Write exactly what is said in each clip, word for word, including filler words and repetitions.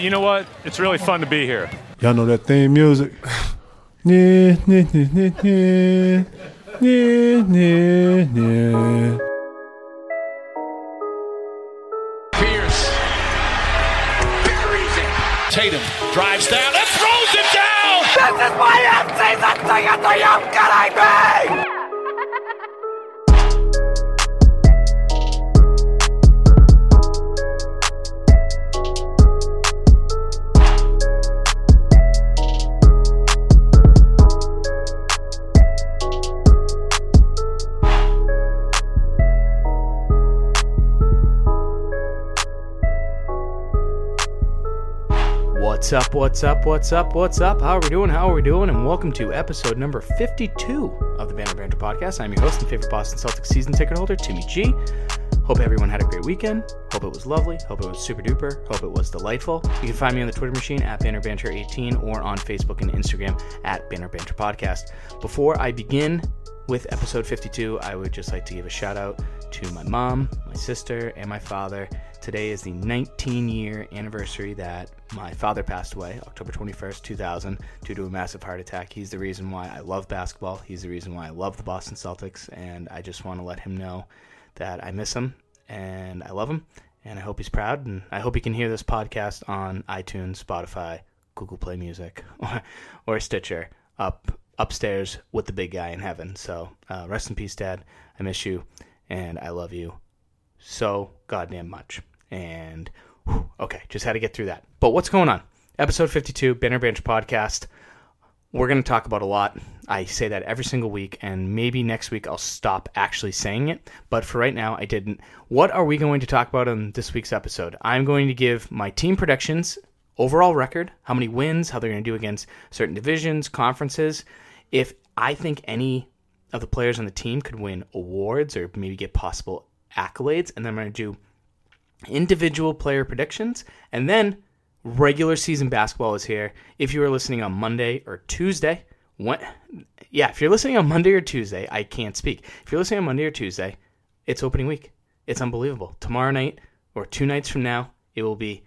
you know what? It's really fun to be here. Y'all know that theme music. Yeah, yeah, yeah, yeah, yeah, yeah, yeah. Pierce buries it. Tatum drives down and throws it down. This is my end season thing at the young can I be? What's up, what's up, what's up, what's up? How are we doing? How are we doing? And welcome to episode number fifty-two of the Banner Banter Podcast. I'm your host and favorite Boston Celtics season ticket holder, Timmy G. Hope everyone had a great weekend. Hope it was lovely. Hope it was super duper. Hope it was delightful. You can find me on the Twitter machine at Banner Banter eighteen or on Facebook and Instagram at Banner Banter Podcast. Before I begin with episode fifty-two, I would just like to give a shout out to my mom, my sister, and my father. Today is the nineteen-year anniversary that my father passed away, October twenty-first, two thousand, due to a massive heart attack. He's the reason why I love basketball. He's the reason why I love the Boston Celtics, and I just want to let him know that I miss him, and I love him, and I hope he's proud, and I hope he can hear this podcast on iTunes, Spotify, Google Play Music, or, or Stitcher, up upstairs with the big guy in heaven. So uh, rest in peace, Dad. I miss you, and I love you so goddamn much. And whew, okay, just had to get through that. But what's going on? Episode fifty-two, Banner Banter Podcast. We're going to talk about a lot. I say that every single week, and maybe next week I'll stop actually saying it. But for right now, I didn't. What are we going to talk about on this week's episode? I'm going to give my team predictions, overall record, how many wins, how they're going to do against certain divisions, conferences. If I think any of the players on the team could win awards or maybe get possible accolades, and then I'm going to do individual player predictions, and then regular season basketball is here. If you are listening on Monday or Tuesday, what? Yeah, if you're listening on Monday or Tuesday, I can't speak. If you're listening on Monday or Tuesday, it's opening week. It's unbelievable. Tomorrow night or two nights from now, it will be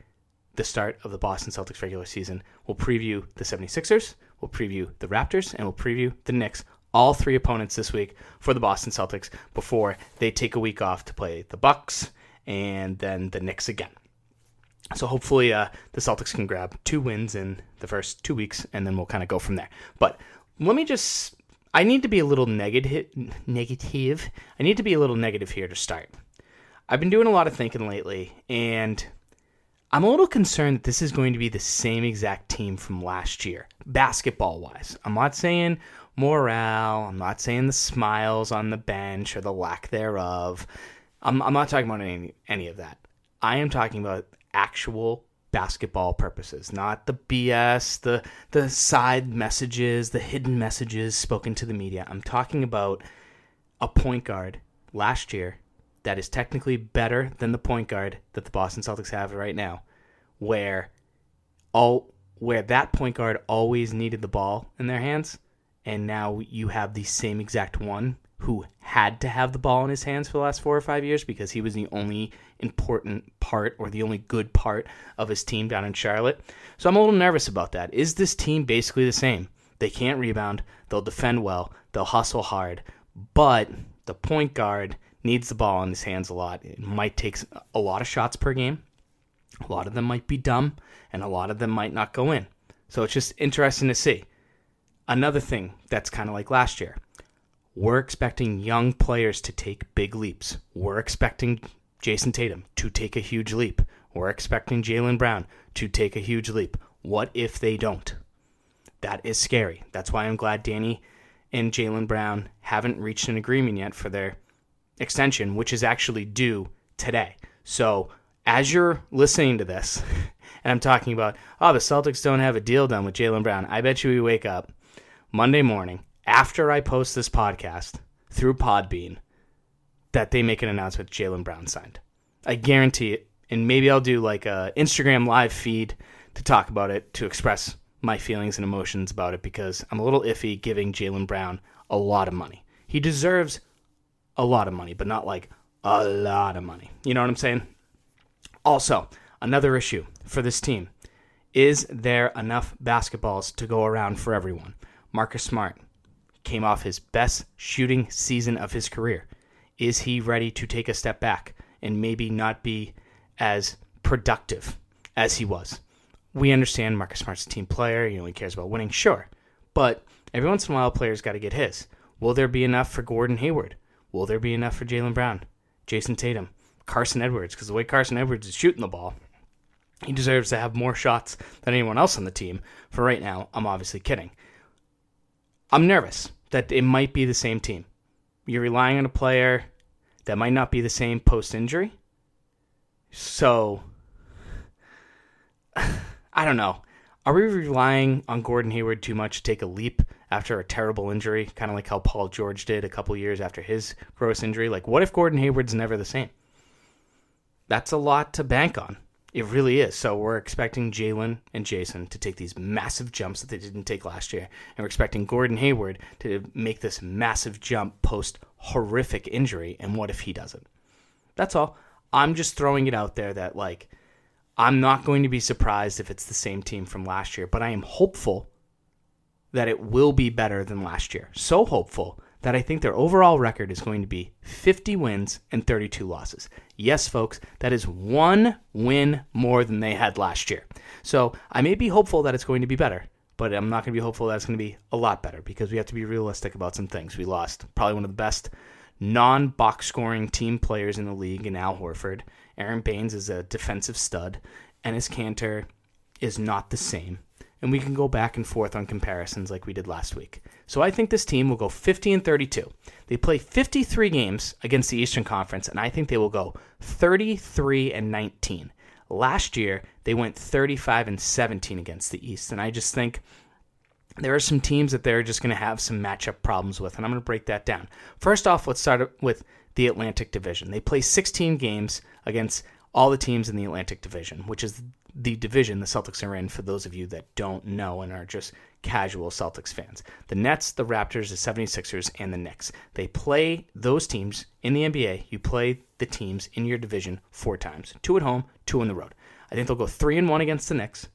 the start of the Boston Celtics regular season. We'll preview the seventy-sixers, we'll preview the Raptors, and we'll preview the Knicks. All three opponents this week for the Boston Celtics before they take a week off to play the Bucks and then the Knicks again. So hopefully uh, the Celtics can grab two wins in the first two weeks, and then we'll kind of go from there. But let me just, I need to be a little negative. Negative. I need to be a little negative here to start. I've been doing a lot of thinking lately, and I'm a little concerned that this is going to be the same exact team from last year, basketball-wise. I'm not saying morale. I'm not saying the smiles on the bench or the lack thereof. I'm, I'm not talking about any, any of that. I am talking about actual basketball purposes, not the B S, the the side messages, the hidden messages spoken to the media. I'm talking about a point guard last year that is technically better than the point guard that the Boston Celtics have right now, where all where that point guard always needed the ball in their hands. And now you have the same exact one who had to have the ball in his hands for the last four or five years because he was the only important part or the only good part of his team down in Charlotte. So I'm a little nervous about that. Is this team basically the same? They can't rebound. They'll defend well. They'll hustle hard. But the point guard needs the ball in his hands a lot. It might take a lot of shots per game. A lot of them might be dumb, and a lot of them might not go in. So it's just interesting to see. Another thing that's kind of like last year, we're expecting young players to take big leaps. We're expecting Jason Tatum to take a huge leap. We're expecting Jaylen Brown to take a huge leap. What if they don't? That is scary. That's why I'm glad Danny and Jaylen Brown haven't reached an agreement yet for their extension, which is actually due today. So as you're listening to this, and I'm talking about, oh, the Celtics don't have a deal done with Jaylen Brown, I bet you we wake up Monday morning, after I post this podcast through Podbean, that they make an announcement Jaylen Brown signed. I guarantee it, and maybe I'll do like a Instagram live feed to talk about it, to express my feelings and emotions about it, because I'm a little iffy giving Jaylen Brown a lot of money. He deserves a lot of money, but not like a lot of money. You know what I'm saying? Also, another issue for this team Is there enough basketballs to go around for everyone? Marcus Smart came off his best shooting season of his career. Is he ready to take a step back and maybe not be as productive as he was? We understand Marcus Smart's a team player. He only cares about winning, sure. But every once in a while, a player's got to get his. Will there be enough for Gordon Hayward? Will there be enough for Jaylen Brown, Jason Tatum, Carson Edwards? Because the way Carson Edwards is shooting the ball, he deserves to have more shots than anyone else on the team. For right now, I'm obviously kidding. I'm nervous that it might be the same team. You're relying on a player that might not be the same post-injury. So, I don't know. Are we relying on Gordon Hayward too much to take a leap after a terrible injury, kind of like how Paul George did a couple years after his gross injury? Like, what if Gordon Hayward's never the same? That's a lot to bank on. It really is. So we're expecting Jaylen and Jason to take these massive jumps that they didn't take last year. And we're expecting Gordon Hayward to make this massive jump post-horrific injury. And what if he doesn't? That's all. I'm just throwing it out there that, like, I'm not going to be surprised if it's the same team from last year. But I am hopeful that it will be better than last year. So hopeful that I think their overall record is going to be fifty wins and thirty-two losses. Yes, folks, that is one win more than they had last year. So I may be hopeful that it's going to be better, but I'm not going to be hopeful that it's going to be a lot better because we have to be realistic about some things. We lost probably one of the best non-box scoring team players in the league in Al Horford. Aaron Baines is a defensive stud. Enes Kanter is not the same. And we can go back and forth on comparisons like we did last week. So I think this team will go fifty and thirty-two. They play fifty-three games against the Eastern Conference, and I think they will go thirty-three and nineteen. Last year, they went thirty-five and seventeen against the East, and I just think there are some teams that they're just going to have some matchup problems with, and I'm going to break that down. First off, let's start with the Atlantic Division. They play sixteen games against all the teams in the Atlantic Division, which is the division the Celtics are in, for those of you that don't know and are just casual Celtics fans. The Nets, the Raptors, the seventy-sixers, and the Knicks. They play those teams in the N B A. You play the teams in your division four times, two at home, two on the road. I think they'll go three and one against the Knicks,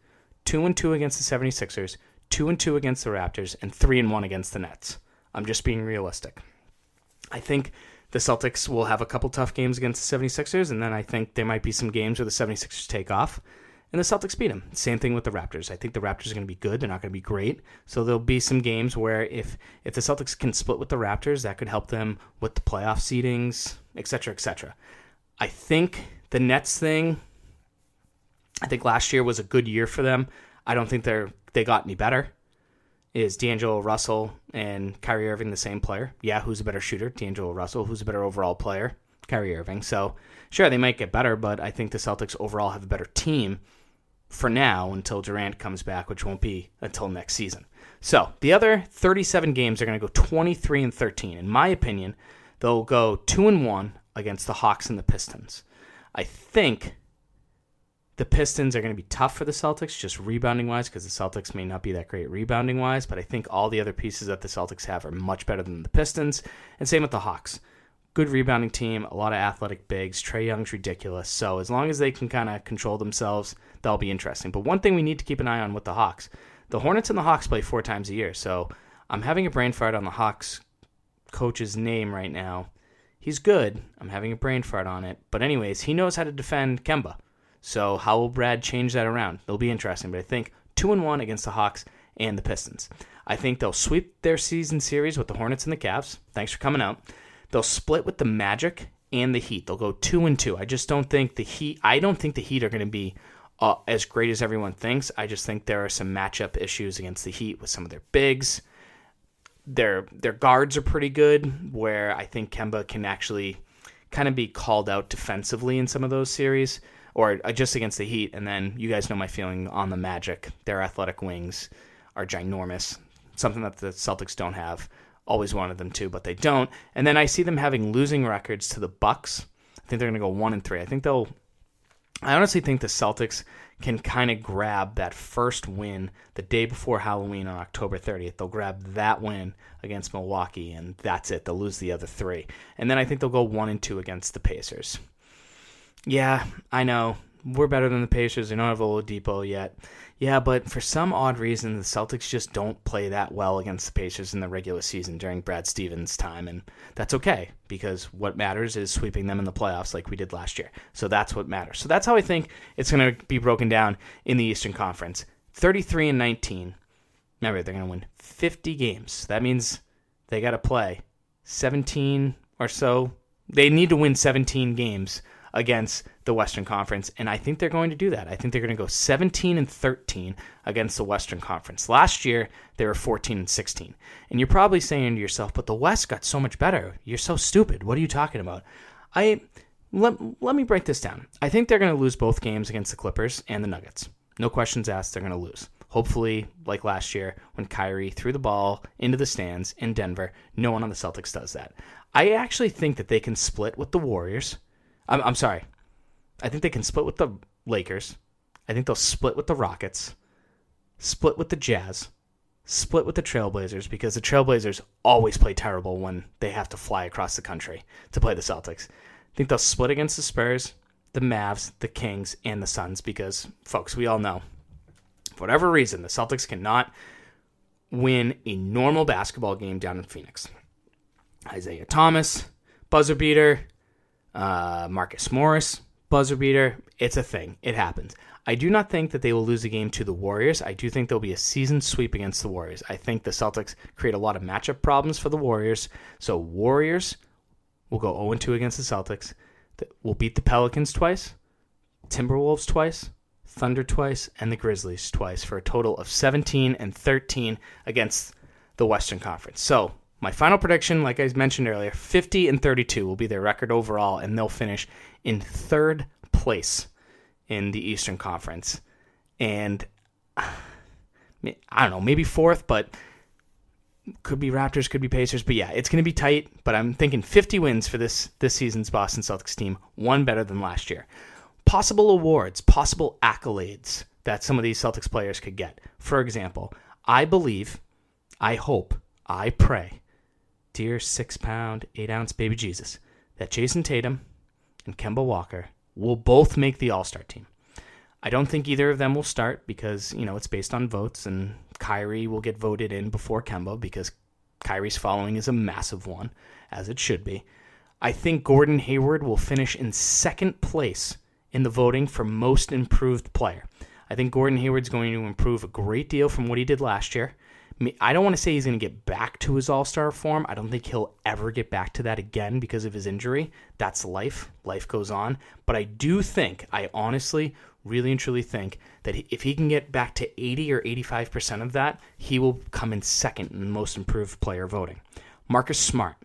two and two against the seventy-sixers, two and two against the Raptors, and three and one against the Nets. I'm just being realistic. I think the Celtics will have a couple tough games against the seventy-sixers, and then I think there might be some games where the seventy-sixers take off, and the Celtics beat them. Same thing with the Raptors. I think the Raptors are going to be good. They're not going to be great. So there'll be some games where if if the Celtics can split with the Raptors, that could help them with the playoff seedings, et cetera, et cetera. I think the Nets thing, I think last year was a good year for them. I don't think they're they got any better. Is D'Angelo Russell and Kyrie Irving the same player? Yeah, who's a better shooter? D'Angelo Russell. Who's a better overall player? Kyrie Irving. So, sure, they might get better, but I think the Celtics overall have a better team for now until Durant comes back, which won't be until next season. So, the other thirty-seven games are going to go twenty-three and thirteen. In my opinion, they'll go two and one against the Hawks and the Pistons. I think the Pistons are going to be tough for the Celtics, just rebounding-wise, because the Celtics may not be that great rebounding-wise, but I think all the other pieces that the Celtics have are much better than the Pistons, and same with the Hawks. Good rebounding team, a lot of athletic bigs. Trae Young's ridiculous, so as long as they can kind of control themselves, that'll be interesting. But one thing we need to keep an eye on with the Hawks, the Hornets and the Hawks play four times a year, so I'm having a brain fart on the Hawks coach's name right now. He's good. I'm having a brain fart on it. But anyways, he knows how to defend Kemba. So how will Brad change that around? It'll be interesting, but I think two and one against the Hawks and the Pistons. I think they'll sweep their season series with the Hornets and the Cavs. Thanks for coming out. They'll split with the Magic and the Heat. They'll go two and two. I just don't think the Heat I don't think the Heat are going to be uh, as great as everyone thinks. I just think there are some matchup issues against the Heat with some of their bigs. Their their guards are pretty good, where I think Kemba can actually kind of be called out defensively in some of those series, or just against the Heat. And then you guys know my feeling on the Magic. Their athletic wings are ginormous, something that the Celtics don't have. Always wanted them to, but they don't. And then I see them having losing records to the Bucks. I think they're going to go one and three. I think they'll I honestly think the Celtics can kind of grab that first win the day before Halloween on October thirtieth. They'll grab that win against Milwaukee, and that's it. They'll lose the other three. And then I think they'll go one and two against the Pacers. Yeah, I know. we're better than the Pacers. They don't have Oladipo yet. Yeah, but for some odd reason, the Celtics just don't play that well against the Pacers in the regular season during Brad Stevens' time, and that's okay because what matters is sweeping them in the playoffs like we did last year. So that's what matters. So that's how I think it's going to be broken down in the Eastern Conference. thirty-three and nineteen. Remember, they're going to win fifty games. That means they got to play seventeen or so. They need to win seventeen games against the Western Conference, and I think they're going to do that. I think they're going to go seventeen and thirteen against the Western Conference. Last year, they were fourteen and sixteen. And you're probably saying to yourself, but the West got so much better. You're so stupid. What are you talking about? I let, let me break this down. I think they're going to lose both games against the Clippers and the Nuggets. No questions asked, they're going to lose. Hopefully, like last year, when Kyrie threw the ball into the stands in Denver, no one on the Celtics does that. I actually think that they can split with the Warriors. I'm, I'm sorry. I think they can split with the Lakers. I think they'll split with the Rockets, split with the Jazz, split with the Trailblazers, because the Trailblazers always play terrible when they have to fly across the country to play the Celtics. I think they'll split against the Spurs, the Mavs, the Kings, and the Suns, because, folks, we all know, for whatever reason, the Celtics cannot win a normal basketball game down in Phoenix. Isaiah Thomas, buzzer beater, uh, Marcus Morris, buzzer beater. It's a thing. It happens. I do not think that they will lose a game to the Warriors. I do think there'll be a season sweep against the Warriors. I think the Celtics create a lot of matchup problems for the Warriors. So Warriors will go oh and two against the Celtics. We'll beat the Pelicans twice, Timberwolves twice, Thunder twice, and the Grizzlies twice, for a total of seventeen and thirteen against the Western Conference. So my final prediction, like I mentioned earlier, fifty and thirty-two will be their record overall, and they'll finish in third place in the Eastern Conference. And I don't know, maybe fourth, but could be Raptors, could be Pacers. But yeah, it's going to be tight, but I'm thinking fifty wins for this this season's Boston Celtics team, one better than last year. Possible awards, possible accolades that some of these Celtics players could get. For example, I believe, I hope, I pray, dear six-pound, eight-ounce baby Jesus, that Jason Tatum and Kemba Walker will both make the All-Star team. I don't think either of them will start because, you know, it's based on votes, and Kyrie will get voted in before Kemba because Kyrie's following is a massive one, as it should be. I think Gordon Hayward will finish in second place in the voting for most improved player. I think Gordon Hayward's going to improve a great deal from what he did last year. I mean, I don't want to say he's going to get back to his all-star form. I don't think he'll ever get back to that again because of his injury. That's life. Life goes on. But I do think, I honestly, really and truly think that if he can get back to eighty or eighty-five percent of that, he will come in second in most improved player voting. Marcus Smart.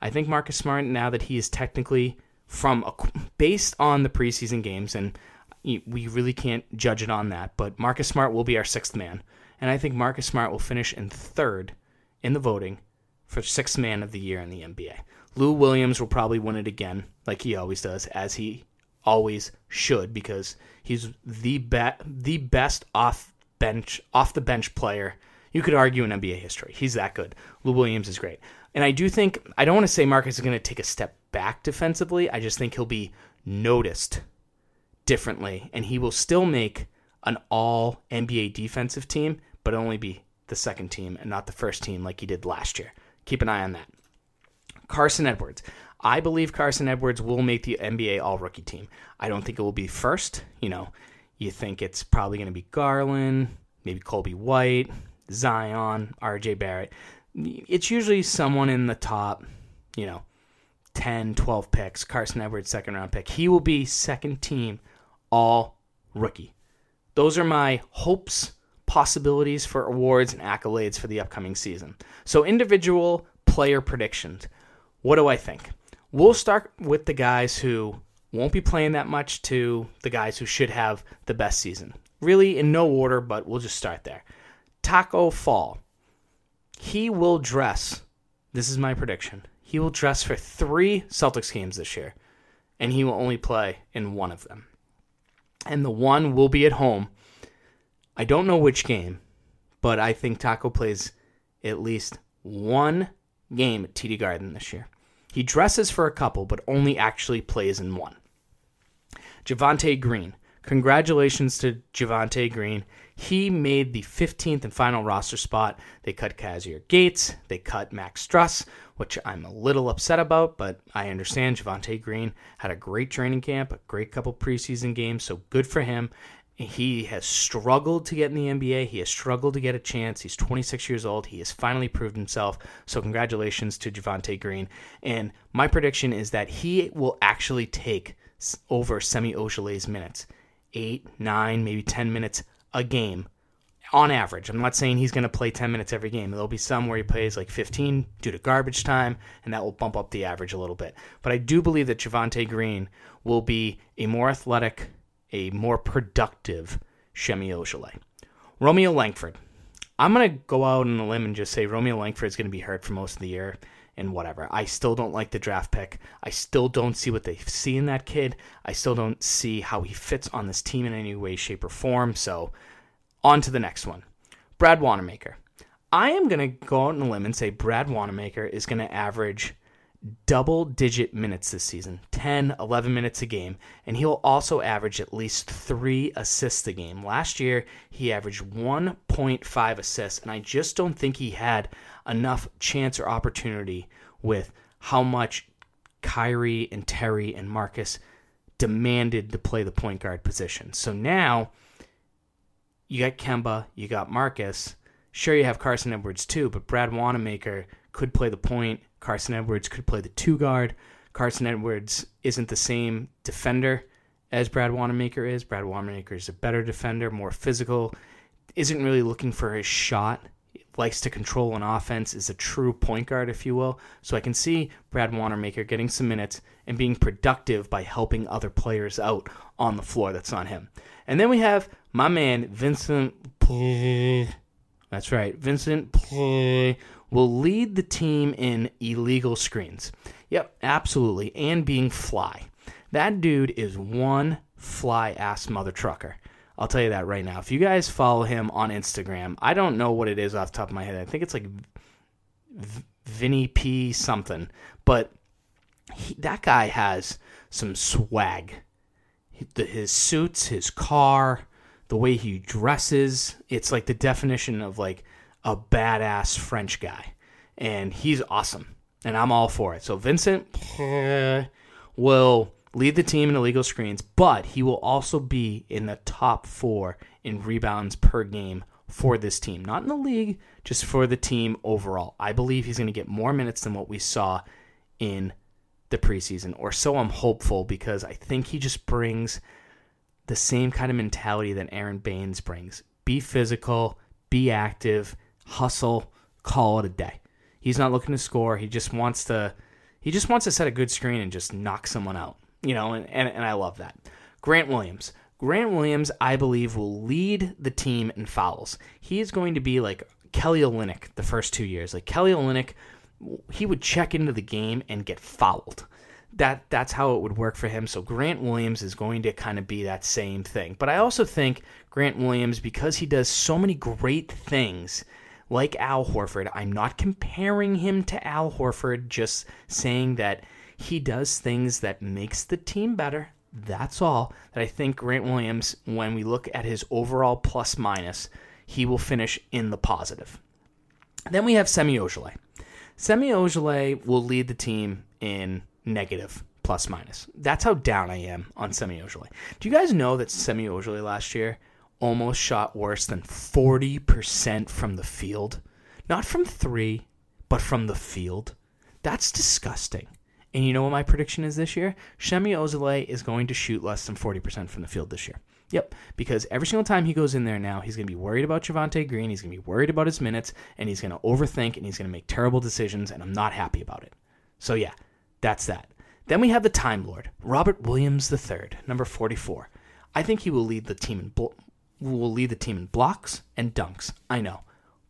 I think Marcus Smart, now that he is technically from a, based on the preseason games, and we really can't judge it on that, but Marcus Smart will be our sixth man, and I think Marcus Smart will finish in third in the voting for sixth man of the year in the N B A. Lou Williams will probably win it again, like he always does, as he always should, because he's the be- the best off bench off the bench player you could argue in N B A history. He's that good. Lou Williams is great. And I do think, I don't want to say Marcus is going to take a step back defensively. I just think he'll be noticed differently, and he will still make an all-N B A defensive team, but only be the second team and not the first team like he did last year. Keep an eye on that. Carson Edwards. I believe Carson Edwards will make the N B A all-rookie team. I don't think it will be first. You know, you think it's probably going to be Garland, maybe Colby White, Zion, R J Barrett. It's usually someone in the top, you know, ten, twelve picks. Carson Edwards, second round pick. He will be second team all rookie. Those are my hopes, possibilities for awards and accolades for the upcoming season. So individual player predictions. What do I think? We'll start with the guys who won't be playing that much to the guys who should have the best season. Really in no order, but we'll just start there. Taco Fall. He will dress, this is my prediction, he will dress for three Celtics games this year, and he will only play in one of them. And the one will be at home. I don't know which game, but I think Taco plays at least one game at T D Garden this year. He dresses for a couple, but only actually plays in one. Javante Green. Congratulations to Javante Green. He made the fifteenth and final roster spot. They cut Cassius Gates. They cut Max Struss, which I'm a little upset about, but I understand. Javante Green had a great training camp, a great couple preseason games, so good for him. He has struggled to get in the N B A. He has struggled to get a chance. He's twenty-six years old. He has finally proved himself. So congratulations to Javante Green. And my prediction is that he will actually take over Semi Ojeleye's minutes, eight, nine, maybe ten minutes a game on average. I'm not saying he's going to play ten minutes every game. There'll be some where he plays like fifteen due to garbage time, and that will bump up the average a little bit. But I do believe that Javante Green will be a more athletic, a more productive Semi Ojeleye. Romeo Langford. I'm going to go out on a limb and just say Romeo Langford is going to be hurt for most of the year and whatever. I still don't like the draft pick. I still don't see what they see in that kid. I still don't see how he fits on this team in any way, shape, or form. So on to the next one. Brad Wanamaker. I am going to go out on a limb and say Brad Wanamaker is going to average double-digit minutes this season, ten, eleven minutes a game, and he'll also average at least three assists a game. Last year, he averaged one point five assists, and I just don't think he had enough chance or opportunity with how much Kyrie and Terry and Marcus demanded to play the point guard position. So now you got Kemba, you got Marcus. Sure, you have Carson Edwards too, but Brad Wanamaker could play the point. Carson Edwards could play the two guard. Carson Edwards isn't the same defender as Brad Wanamaker is. Brad Wanamaker is a better defender, more physical, isn't really looking for his shot, likes to control an offense, is a true point guard, if you will. So I can see Brad Wanamaker getting some minutes and being productive by helping other players out on the floor that's on him. And then we have my man, Vincent Poirier. That's right, Vincent Poirier will lead the team in illegal screens. Yep, absolutely, and being fly. That dude is one fly-ass mother trucker. I'll tell you that right now. If you guys follow him on Instagram, I don't know what it is off the top of my head. I think it's like v- Vinny P something, but he, that guy has some swag. His suits, his car, the way he dresses, it's like the definition of like a badass French guy, and he's awesome, and I'm all for it. So Vincent will lead the team in illegal screens, but he will also be in the top four in rebounds per game for this team. Not in the league, just for the team overall. I believe he's going to get more minutes than what we saw in the preseason, or so I'm hopeful, because I think he just brings the same kind of mentality that Aaron Baines brings. Be physical, be active, hustle, call it a day. He's not looking to score. He just wants to he just wants to set a good screen and just knock someone out. You know, and, and, and I love that. Grant Williams. Grant Williams, I believe, will lead the team in fouls. He is going to be like Kelly Olynyk the first two years. Like Kelly Olynyk, he would check into the game and get fouled. That that's how it would work for him. So Grant Williams is going to kind of be that same thing. But I also think Grant Williams, because he does so many great things, like Al Horford, I'm not comparing him to Al Horford, just saying that he does things that makes the team better. That's all. That I think Grant Williams, when we look at his overall plus minus, he will finish in the positive. Then we have Semi Ojeleye. Semi Ojeleye will lead the team in negative plus minus. That's how down I am on Semi Ojeleye. Do you guys know that Semi Ojeleye last year almost shot worse than forty percent from the field? Not from three, but from the field. That's disgusting. And you know what my prediction is this year? Semi Ojeleye is going to shoot less than forty percent from the field this year. Yep, because every single time he goes in there now, he's going to be worried about Javante Green, he's going to be worried about his minutes, and he's going to overthink, and he's going to make terrible decisions, and I'm not happy about it. So yeah, that's that. Then we have the Time Lord, Robert Williams the third, number forty-four. I think he will lead the team in blo- will lead the team in blocks and dunks. I know,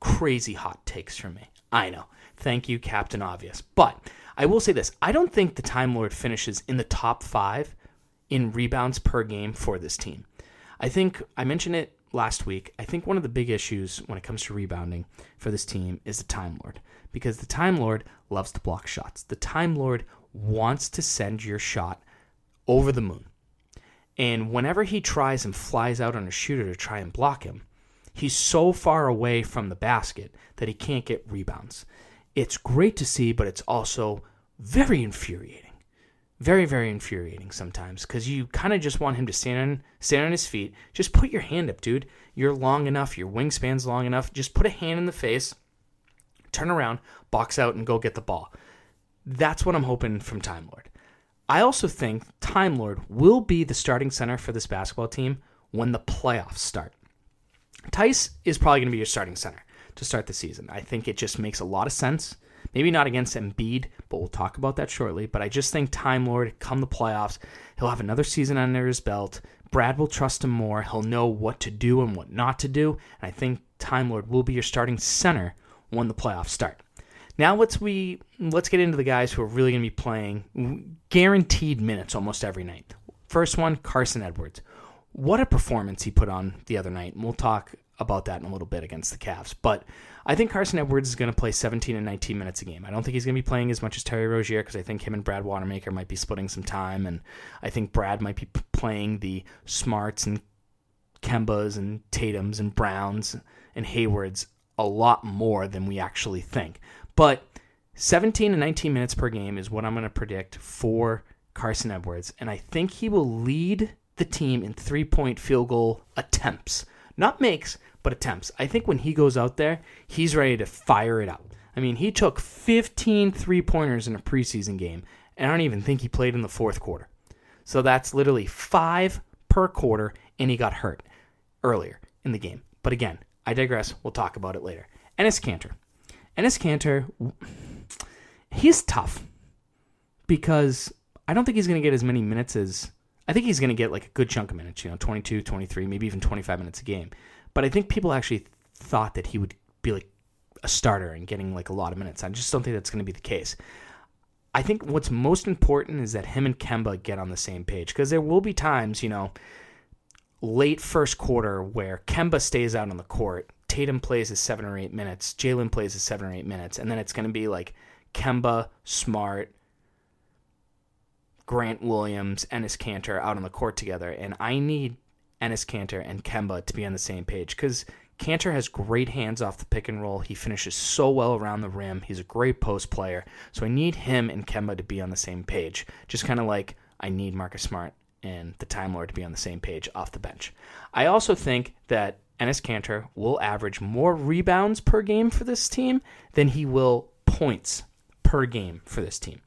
crazy hot takes from me. I know. Thank you, Captain Obvious. But I will say this: I don't think the Time Lord finishes in the top five in rebounds per game for this team. I think I mentioned it last week. I think one of the big issues when it comes to rebounding for this team is the Time Lord, because the Time Lord loves to block shots. The Time Lord wants to send your shot over the moon. And whenever he tries and flies out on a shooter to try and block him, he's so far away from the basket that he can't get rebounds. It's great to see, but it's also very infuriating. Very, very infuriating sometimes, because you kind of just want him to stand on, stand on his feet. Just put your hand up, dude. You're long enough. Your wingspan's long enough. Just put a hand in the face, turn around, box out, and go get the ball. That's what I'm hoping from Time Lord. I also think Time Lord will be the starting center for this basketball team when the playoffs start. Tice is probably going to be your starting center to start the season. I think it just makes a lot of sense. Maybe not against Embiid, but we'll talk about that shortly. But I just think Time Lord, come the playoffs, he'll have another season under his belt. Brad will trust him more. He'll know what to do and what not to do. And I think Time Lord will be your starting center when the playoffs start. Now let's we let's get into the guys who are really going to be playing guaranteed minutes almost every night. First one, Carson Edwards. What a performance he put on the other night, and we'll talk about that in a little bit against the Cavs. But I think Carson Edwards is going to play seventeen and nineteen minutes a game. I don't think he's going to be playing as much as Terry Rozier, because I think him and Brad Wanamaker might be splitting some time, and I think Brad might be playing the Smarts and Kembas and Tatums and Browns and Haywards a lot more than we actually think. But seventeen and nineteen minutes per game is what I'm going to predict for Carson Edwards, and I think he will lead the team in three-point field goal attempts. Not makes, but attempts. I think when he goes out there, he's ready to fire it up. I mean, he took fifteen three-pointers in a preseason game, and I don't even think he played in the fourth quarter. So that's literally five per quarter, and he got hurt earlier in the game. But again, I digress. We'll talk about it later. Enes Kanter. Enes Kanter, he's tough because I don't think he's going to get as many minutes as... I think he's going to get like a good chunk of minutes, you know, twenty-two, twenty-three, maybe even twenty-five minutes a game. But I think people actually thought that he would be like a starter and getting like a lot of minutes. I just don't think that's going to be the case. I think what's most important is that him and Kemba get on the same page, because there will be times, you know, late first quarter where Kemba stays out on the court, Tatum plays his seven or eight minutes, Jaylen plays his seven or eight minutes, and then it's going to be like Kemba, Smart, Grant Williams, Enes Kanter out on the court together, and I need Enes Kanter and Kemba to be on the same page, because Kanter has great hands off the pick and roll. He finishes so well around the rim. He's a great post player, so I need him and Kemba to be on the same page, just kind of like I need Marcus Smart and the Time Lord to be on the same page off the bench. I also think that Enes Kanter will average more rebounds per game for this team than he will points per game for this team.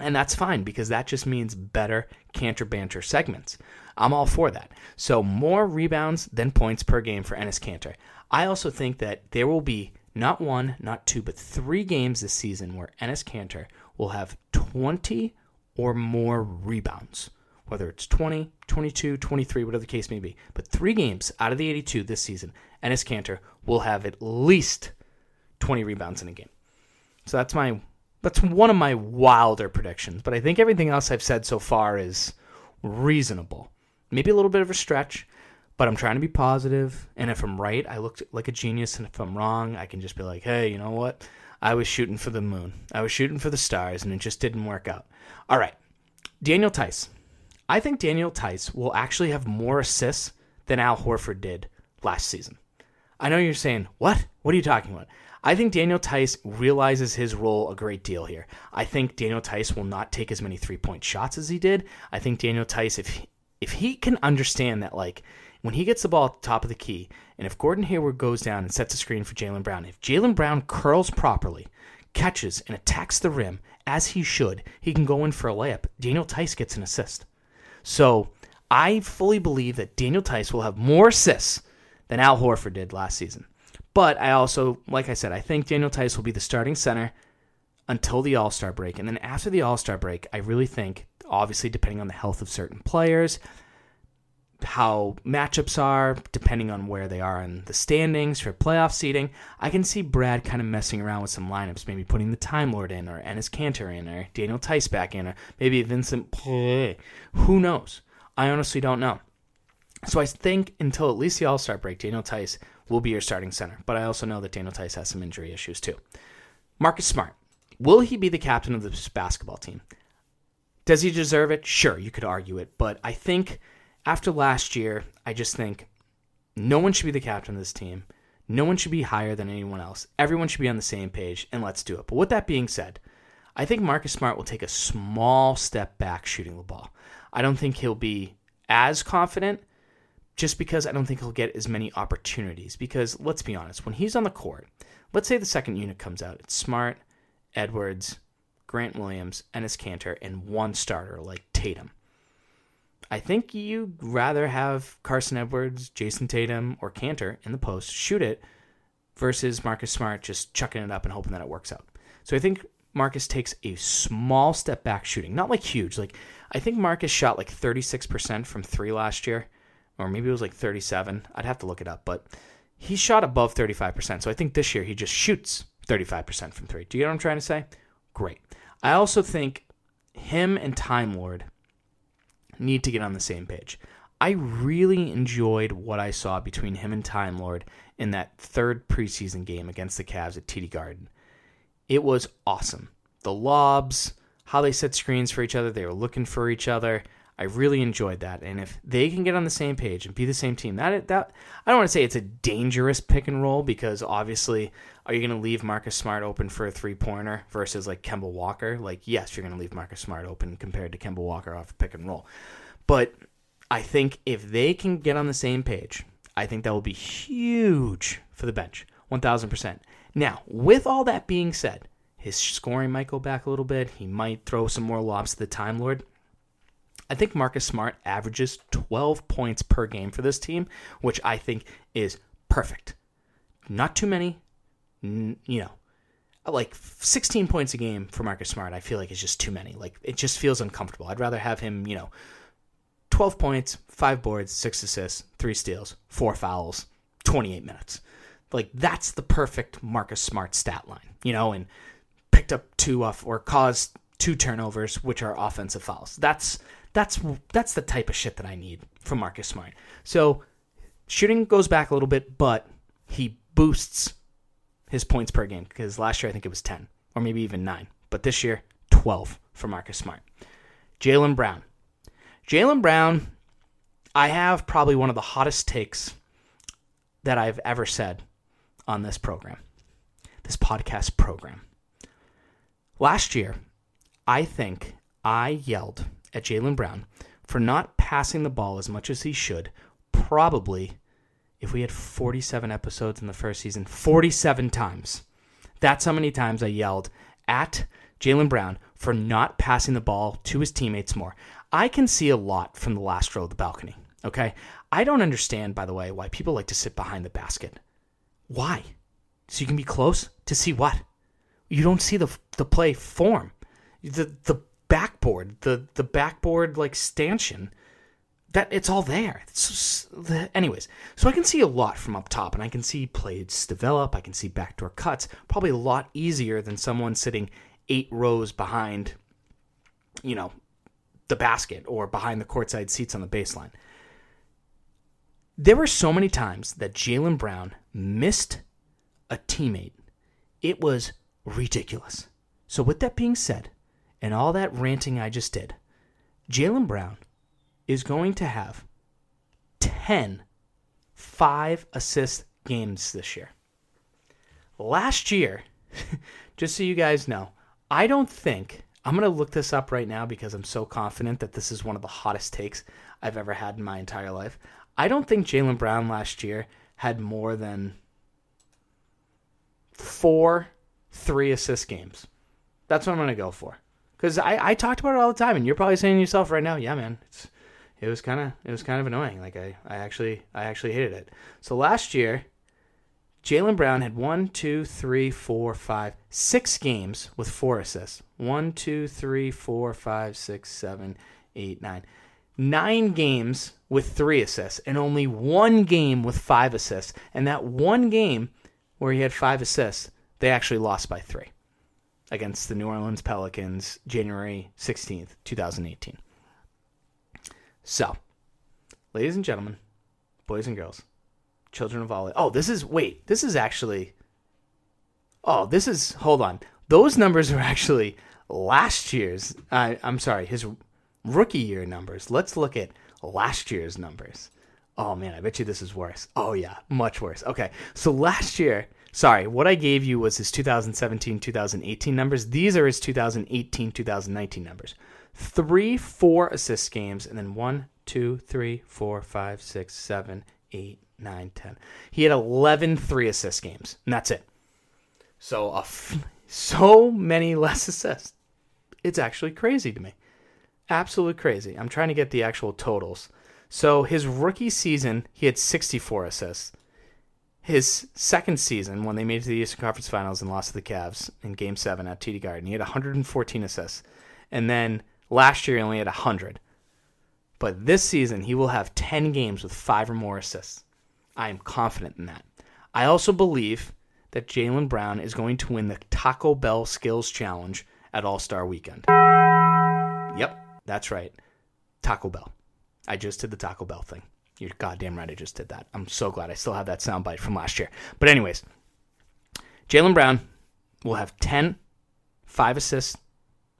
And that's fine, because that just means better Kanter Banter segments. I'm all for that. So more rebounds than points per game for Enes Kanter. I also think that there will be not one, not two, but three games this season where Enes Kanter will have twenty or more rebounds, whether it's twenty, twenty-two, twenty-three, whatever the case may be. But three games out of the eighty-two this season, Enes Kanter will have at least twenty rebounds in a game. So that's my... That's one of my wilder predictions, but I think everything else I've said so far is reasonable. Maybe a little bit of a stretch, but I'm trying to be positive, and if I'm right, I look like a genius, and if I'm wrong, I can just be like, hey, you know what? I was shooting for the moon. I was shooting for the stars, and it just didn't work out. All right, Daniel Tice. I think Daniel Tice will actually have more assists than Al Horford did last season. I know you're saying, what? What are you talking about? I think Daniel Tice realizes his role a great deal here. I think Daniel Tice will not take as many three-point shots as he did. I think Daniel Tice, if he, if he can understand that, like, when he gets the ball at the top of the key, and if Gordon Hayward goes down and sets a screen for Jaylen Brown, if Jaylen Brown curls properly, catches and attacks the rim as he should, he can go in for a layup. Daniel Tice gets an assist. So I fully believe that Daniel Tice will have more assists than Al Horford did last season. But I also, like I said, I think Daniel Tice will be the starting center until the All-Star break. And then after the All-Star break, I really think, obviously depending on the health of certain players, how matchups are, depending on where they are in the standings for playoff seeding, I can see Brad kind of messing around with some lineups, maybe putting the Time Lord in, or Enes Kanter in, or Daniel Tice back in, or maybe Vincent Poirier. Who knows? I honestly don't know. So I think until at least the All-Star break, Daniel Tice will be your starting center. But I also know that Daniel Tice has some injury issues too. Marcus Smart. Will he be the captain of this basketball team? Does he deserve it? Sure, you could argue it. But I think after last year, I just think no one should be the captain of this team. No one should be higher than anyone else. Everyone should be on the same page, and let's do it. But with that being said, I think Marcus Smart will take a small step back shooting the ball. I don't think he'll be as confident just because I don't think he'll get as many opportunities. Because let's be honest, when he's on the court, let's say the second unit comes out, it's Smart, Edwards, Grant Williams, Enes Kanter, and one starter like Tatum. I think you'd rather have Carson Edwards, Jason Tatum, or Kanter in the post shoot it versus Marcus Smart just chucking it up and hoping that it works out. So I think Marcus takes a small step back shooting, not like huge. Like I think Marcus shot like thirty-six percent from three last year, or maybe it was like thirty-seven. I'd have to look it up, but he shot above thirty-five percent. So I think this year he just shoots thirty-five percent from three. Do you get what I'm trying to say? Great. I also think him and Time Lord need to get on the same page. I really enjoyed what I saw between him and Time Lord in that third preseason game against the Cavs at T D Garden. It was awesome. The lobs, how they set screens for each other, they were looking for each other. I really enjoyed that. And if they can get on the same page and be the same team, that that I don't want to say it's a dangerous pick and roll, because obviously are you going to leave Marcus Smart open for a three-pointer versus like Kemba Walker? Like, yes, you're going to leave Marcus Smart open compared to Kemba Walker off a pick and roll. But I think if they can get on the same page, I think that will be huge for the bench, one thousand percent. Now, with all that being said, his scoring might go back a little bit. He might throw some more lobs to the Time Lord. I think Marcus Smart averages twelve points per game for this team, which I think is perfect. Not too many, you know, like sixteen points a game for Marcus Smart, I feel like is just too many. Like, it just feels uncomfortable. I'd rather have him, you know, twelve points, five boards, six assists, three steals, four fouls, twenty-eight minutes. Like, that's the perfect Marcus Smart stat line, you know, and picked up two off or caused two turnovers, which are offensive fouls. That's That's that's the type of shit that I need from Marcus Smart. So shooting goes back a little bit, but he boosts his points per game, because last year I think it was ten or maybe even nine. But this year, twelve for Marcus Smart. Jaylen Brown. Jaylen Brown, I have probably one of the hottest takes that I've ever said on this program, this podcast program. Last year, I think I yelled at Jaylen Brown for not passing the ball as much as he should. Probably, if we had forty-seven episodes in the first season, forty-seven times. That's how many times I yelled at Jaylen Brown for not passing the ball to his teammates more. I can see a lot from the last row of the balcony, okay? I don't understand, by the way, why people like to sit behind the basket. Why? So you can be close to see what? You don't see the the play form. The the backboard, the the backboard like stanchion, that it's all there. It's just, anyways, so I can see a lot from up top, and I can see plays develop. I can see backdoor cuts, probably a lot easier than someone sitting eight rows behind, you know, the basket or behind the courtside seats on the baseline. There were so many times that Jaylen Brown missed a teammate. It was ridiculous. So with that being said, and all that ranting I just did, Jaylen Brown is going to have ten five-assist games this year. Last year, just so you guys know, I don't think, I'm going to look this up right now because I'm so confident that this is one of the hottest takes I've ever had in my entire life. I don't think Jaylen Brown last year had more than four three-assist games. That's what I'm going to go for. Because I, I talked about it all the time, and you're probably saying to yourself right now, yeah, man, it's it was kind of it was kind of annoying. Like I, I actually I actually hated it. So last year, Jaylen Brown had one, two, three, four, five, six games with four assists. One, two, three, four, five, six, seven, eight, nine. Nine games with three assists, and only one game with five assists. And that one game where he had five assists, they actually lost by three against the New Orleans Pelicans, January sixteenth, twenty eighteen. So, ladies and gentlemen, boys and girls, children of all... Oh, this is... Wait, this is actually... Oh, this is... Hold on. Those numbers are actually last year's... Uh, I'm sorry, his rookie year numbers. Let's look at last year's numbers. Oh, man, I bet you this is worse. Oh, yeah, much worse. Okay, so last year, sorry, what I gave you was his two thousand seventeen two thousand eighteen numbers. These are his two thousand eighteen two thousand nineteen numbers. Three, four assist games, and then one, two, three, four, five, six, seven, eight, nine, ten. He had eleven three assist games, and that's it. So uh, so many less assists. It's actually crazy to me. Absolutely crazy. I'm trying to get the actual totals. So his rookie season, he had sixty-four assists. His second season, when they made it to the Eastern Conference Finals and lost to the Cavs in Game seven at T D Garden, he had one hundred fourteen assists. And then last year, he only had one hundred. But this season, he will have ten games with five or more assists. I am confident in that. I also believe that Jaylen Brown is going to win the Taco Bell Skills Challenge at All-Star Weekend. Yep, that's right. Taco Bell. I just did the Taco Bell thing. You're goddamn right I just did that. I'm so glad I still have that soundbite from last year. But anyways, Jaylen Brown will have ten, five assists.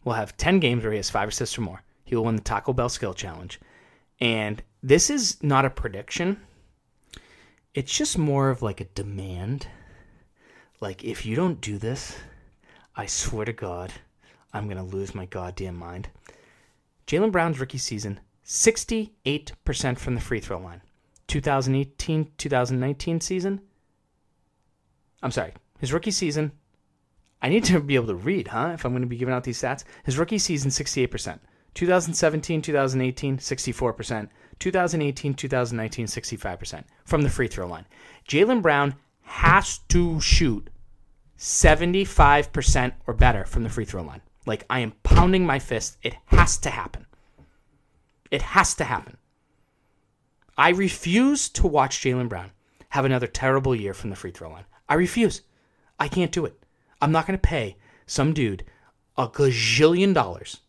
Will have ten games where he has five assists or more. He will win the Taco Bell Skill Challenge. And this is not a prediction. It's just more of like a demand. Like, if you don't do this, I swear to God, I'm going to lose my goddamn mind. Jaylen Brown's rookie season, sixty-eight percent from the free throw line. twenty eighteen twenty nineteen season. I'm sorry. His rookie season. I need to be able to read, huh? If I'm going to be giving out these stats. His rookie season, sixty-eight percent. twenty seventeen twenty eighteen, sixty-four percent. twenty eighteen twenty nineteen, sixty-five percent from the free throw line. Jaylen Brown has to shoot seventy-five percent or better from the free throw line. Like, I am pounding my fist. It has to happen. It has to happen. I refuse to watch Jaylen Brown have another terrible year from the free throw line. I refuse. I can't do it. I'm not going to pay some dude a gazillion dollars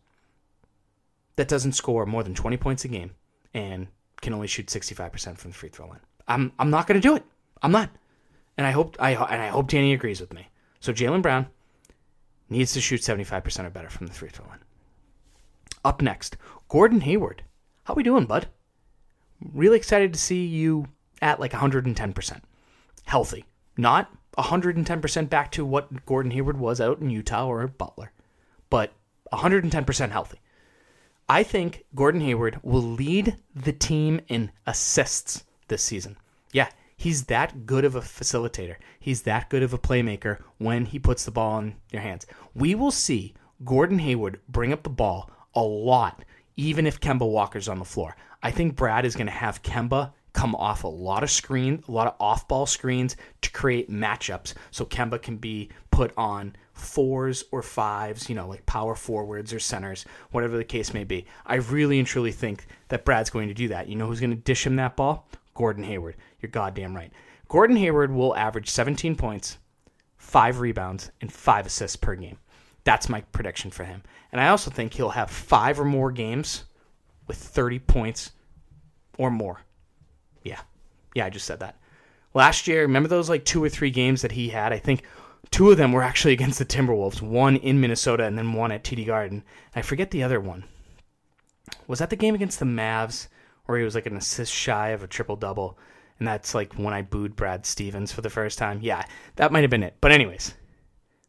that doesn't score more than twenty points a game and can only shoot sixty-five percent from the free throw line. I'm I'm not going to do it. I'm not. And I hope I and I hope Danny agrees with me. So Jaylen Brown needs to shoot seventy-five percent or better from the free throw line. Up next, Gordon Hayward. How we doing, bud? Really excited to see you at like one hundred ten percent. Healthy. Not one hundred ten percent back to what Gordon Hayward was out in Utah or Butler, but one hundred ten percent healthy. I think Gordon Hayward will lead the team in assists this season. Yeah, he's that good of a facilitator. He's that good of a playmaker when he puts the ball in your hands. We will see Gordon Hayward bring up the ball a lot, even if Kemba Walker's on the floor. I think Brad is going to have Kemba come off a lot of screen, a lot of off-ball screens to create matchups so Kemba can be put on fours or fives, you know, like power forwards or centers, whatever the case may be. I really and truly think that Brad's going to do that. You know who's going to dish him that ball? Gordon Hayward. You're goddamn right. Gordon Hayward will average seventeen points, five rebounds, and five assists per game. That's my prediction for him. And I also think he'll have five or more games with thirty points or more. Yeah. Yeah, I just said that. Last year, remember those like two or three games that he had? I think two of them were actually against the Timberwolves, one in Minnesota and then one at T D Garden. I forget the other one. Was that the game against the Mavs where he was like an assist shy of a triple-double? And that's like when I booed Brad Stevens for the first time. Yeah, that might have been it. But anyways,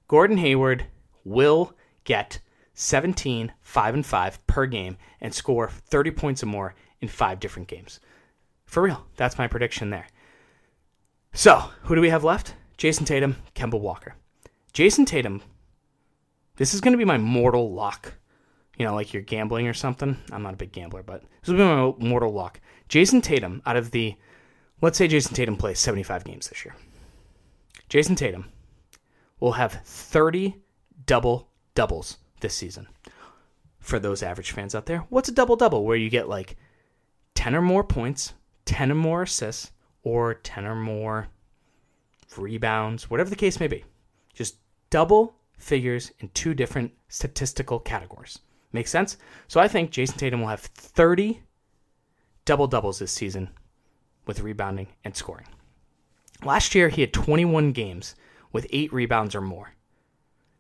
Gordon Hayward will get seventeen, five and five per game and score thirty points or more in five different games. For real, that's my prediction there. So, who do we have left? Jason Tatum, Kemba Walker. Jason Tatum, this is going to be my mortal lock. You know, like you're gambling or something. I'm not a big gambler, but this will be my mortal lock. Jason Tatum, out of the, let's say Jason Tatum plays seventy-five games this year. Jason Tatum will have thirty double-doubles this season. For those average fans out there, what's a double-double? Where you get like ten or more points, ten or more assists, or ten or more rebounds, whatever the case may be. Just double figures in two different statistical categories. Make sense? So I think Jason Tatum will have thirty double-doubles this season with rebounding and scoring. Last year, he had twenty-one games with eight rebounds or more.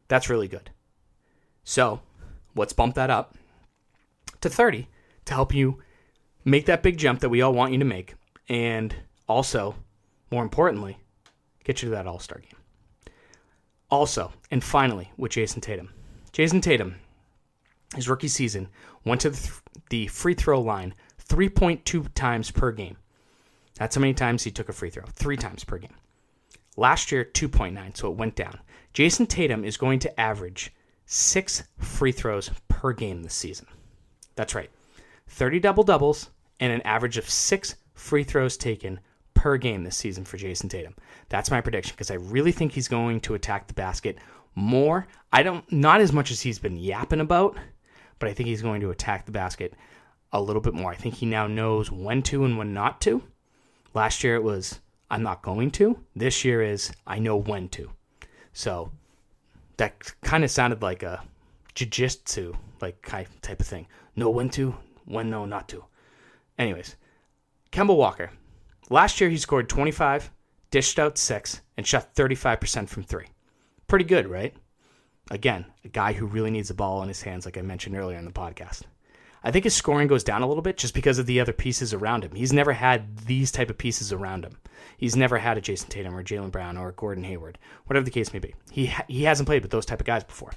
That's really good. So let's bump that up to thirty to help you make that big jump that we all want you to make, and also, more importantly, get you to that All-Star game. Also, and finally, with Jason Tatum. Jason Tatum, his rookie season, went to the, th- the free throw line three point two times per game. That's how many times he took a free throw, three times per game. Last year, two point nine, so it went down. Jason Tatum is going to average six free throws per game this season. That's right, thirty double-doubles and an average of six free throws taken per game this season for Jason Tatum. That's my prediction because I really think he's going to attack the basket more. I don't, not as much as he's been yapping about, but I think he's going to attack the basket a little bit more. I think he now knows when to and when not to. Last year it was, I'm not going to. This year is, I know when to. So that kind of sounded like a jiu-jitsu like type of thing. Know when to, when no, not to. Anyways, Kemba Walker. Last year he scored twenty-five, dished out six, and shot thirty-five percent from three. Pretty good, right? Again, a guy who really needs the ball in his hands like I mentioned earlier in the podcast. I think his scoring goes down a little bit just because of the other pieces around him. He's never had these type of pieces around him. He's never had a Jason Tatum or Jaylen Brown or Gordon Hayward, whatever the case may be. He ha- he hasn't played with those type of guys before.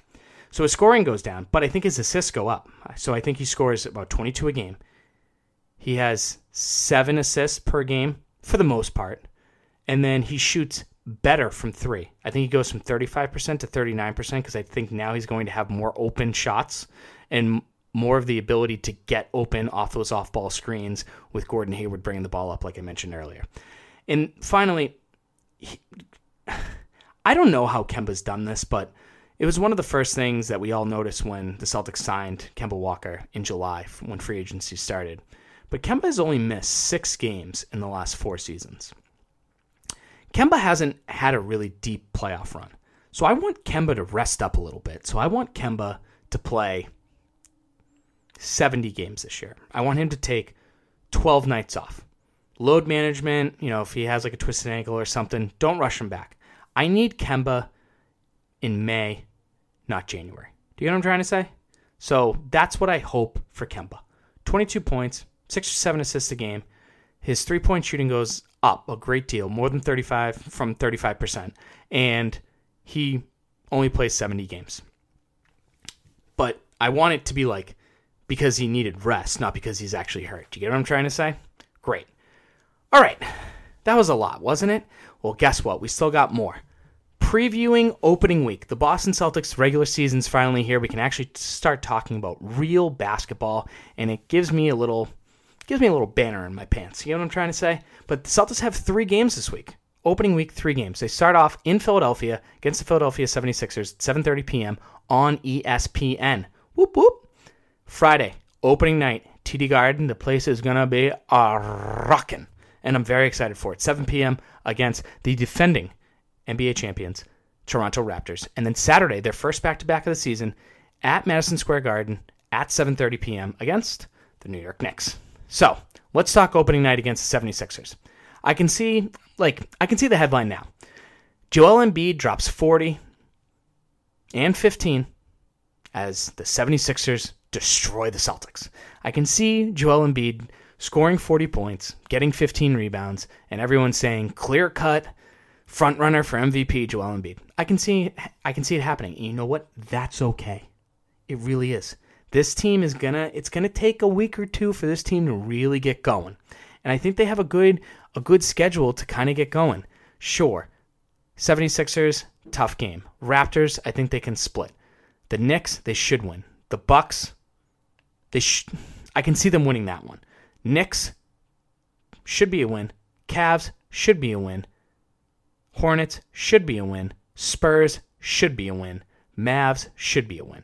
So his scoring goes down, but I think his assists go up. So I think he scores about twenty-two a game. He has seven assists per game for the most part, and then he shoots better from three. I think he goes from thirty-five percent to thirty-nine percent because I think now he's going to have more open shots and more of the ability to get open off those off-ball screens with Gordon Hayward bringing the ball up like I mentioned earlier. And finally, he, I don't know how Kemba's done this, but it was one of the first things that we all noticed when the Celtics signed Kemba Walker in July when free agency started. But Kemba has only missed six games in the last four seasons. Kemba hasn't had a really deep playoff run. So I want Kemba to rest up a little bit. So I want Kemba to play seventy games this year. I want him to take twelve nights off. Load management, you know, if he has like a twisted ankle or something, don't rush him back. I need Kemba in May, not January. Do you know what I'm trying to say? So that's what I hope for Kemba. twenty-two points, six or seven assists a game. His three-point shooting goes up a great deal, more than thirty-five from thirty-five percent, and he only plays seventy games. But I want it to be like, because he needed rest, not because he's actually hurt. Do you get what I'm trying to say? Great. All right. That was a lot, wasn't it? Well, guess what? We still got more. Previewing opening week. The Boston Celtics regular season's finally here. We can actually start talking about real basketball, and it gives me a little gives me a little banner in my pants. You know what I'm trying to say? But the Celtics have three games this week. Opening week, three games. They start off in Philadelphia against the Philadelphia seventy-sixers at seven thirty p.m. on E S P N. Whoop, whoop. Friday, opening night, T D Garden. The place is going to be rocking, and I'm very excited for it. seven p.m. against the defending N B A champions, Toronto Raptors. And then Saturday, their first back-to-back of the season, at Madison Square Garden at seven thirty p.m. against the New York Knicks. So let's talk opening night against the seventy-sixers. I can see, like, I can see the headline now. Joel Embiid drops forty and fifteen as the seventy-sixers destroy the Celtics. I can see Joel Embiid scoring forty points, getting fifteen rebounds, and everyone saying clear-cut front runner for M V P Joel Embiid. I can see I can see it happening. And you know what? That's okay. It really is. This team is gonna it's gonna take a week or two for this team to really get going. And I think they have a good a good schedule to kind of get going. Sure. seventy-sixers, tough game. Raptors, I think they can split. The Knicks, they should win. The Bucks, They sh- I can see them winning that one. Knicks should be a win. Cavs should be a win. Hornets should be a win. Spurs should be a win. Mavs should be a win.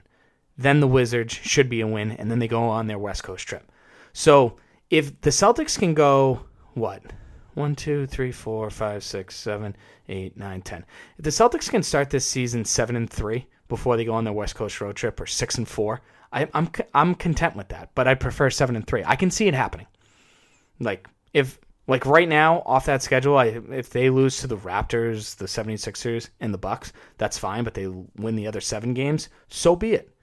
Then the Wizards should be a win, and then they go on their West Coast trip. So if the Celtics can go, what? one, two, three, four, five, six, seven, eight, nine, ten. If the Celtics can start this season seven and three before they go on their West Coast road trip, or six and four, I, I'm I'm content with that, but I prefer seven and three. I can see it happening. Like if like right now off that schedule, I, if they lose to the Raptors, the seventy-sixers, and the Bucks, that's fine. But they win the other seven games, so be it.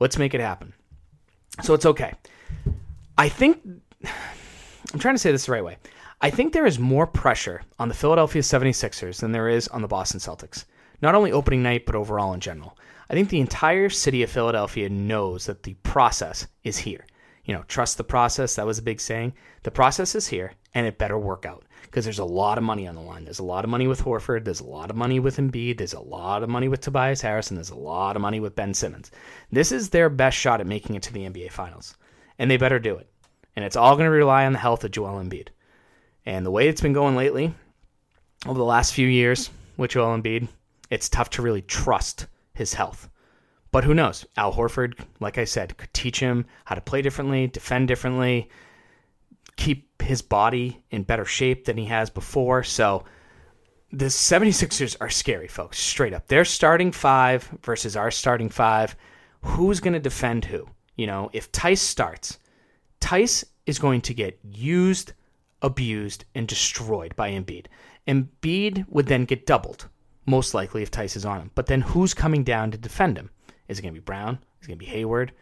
Let's make it happen. So it's okay. I think I'm trying to say this the right way. I think there is more pressure on the Philadelphia 76ers than there is on the Boston Celtics, not only opening night, but overall in general. I think the entire city of Philadelphia knows that the process is here. You know, trust the process. That was a big saying. The process is here, and it better work out because there's a lot of money on the line. There's a lot of money with Horford. There's a lot of money with Embiid. There's a lot of money with Tobias Harris, and there's a lot of money with Ben Simmons. This is their best shot at making it to the N B A Finals, and they better do it. And it's all going to rely on the health of Joel Embiid. And the way it's been going lately, over the last few years with Joel Embiid, it's tough to really trust his health. But who knows? Al Horford, like I said, could teach him how to play differently, defend differently, keep his body in better shape than he has before. So the 76ers are scary, folks, straight up. Their starting five versus our starting five. Who's going to defend who? You know, if Tice starts, Tice is going to get used, abused, and destroyed by Embiid. Embiid would then get doubled, most likely, if Tice is on him. But then who's coming down to defend him? Is it going to be Brown? Is it going to be Hayward?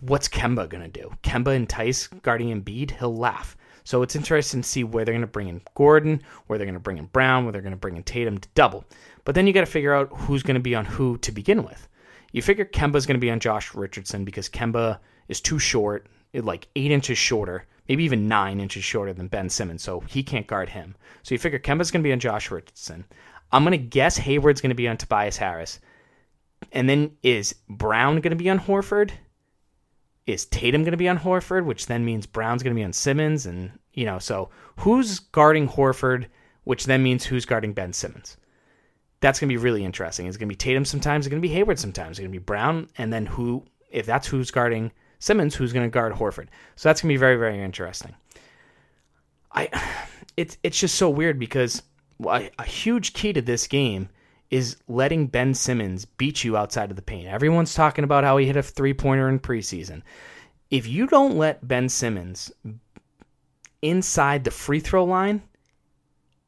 What's Kemba going to do? Kemba and Tice guarding Embiid? He'll laugh. So it's interesting to see where they're going to bring in Gordon, where they're going to bring in Brown, where they're going to bring in Tatum to double. But then you got to figure out who's going to be on who to begin with. You figure Kemba's going to be on Josh Richardson because Kemba is too short, like eight inches shorter, maybe even nine inches shorter than Ben Simmons, so he can't guard him. So you figure Kemba's going to be on Josh Richardson. I'm going to guess Hayward's going to be on Tobias Harris. And then is Brown going to be on Horford? Is Tatum going to be on Horford, which then means Brown's going to be on Simmons? And, you know, so who's guarding Horford, which then means who's guarding Ben Simmons? That's going to be really interesting. It's going to be Tatum sometimes. It's going to be Hayward sometimes. It's going to be Brown. And then who, if that's who's guarding Simmons, who's going to guard Horford? So that's going to be very, very interesting. I, it's it's just so weird because a, a huge key to this game is letting Ben Simmons beat you outside of the paint. Everyone's talking about how he hit a three-pointer in preseason. If you don't let Ben Simmons inside the free throw line,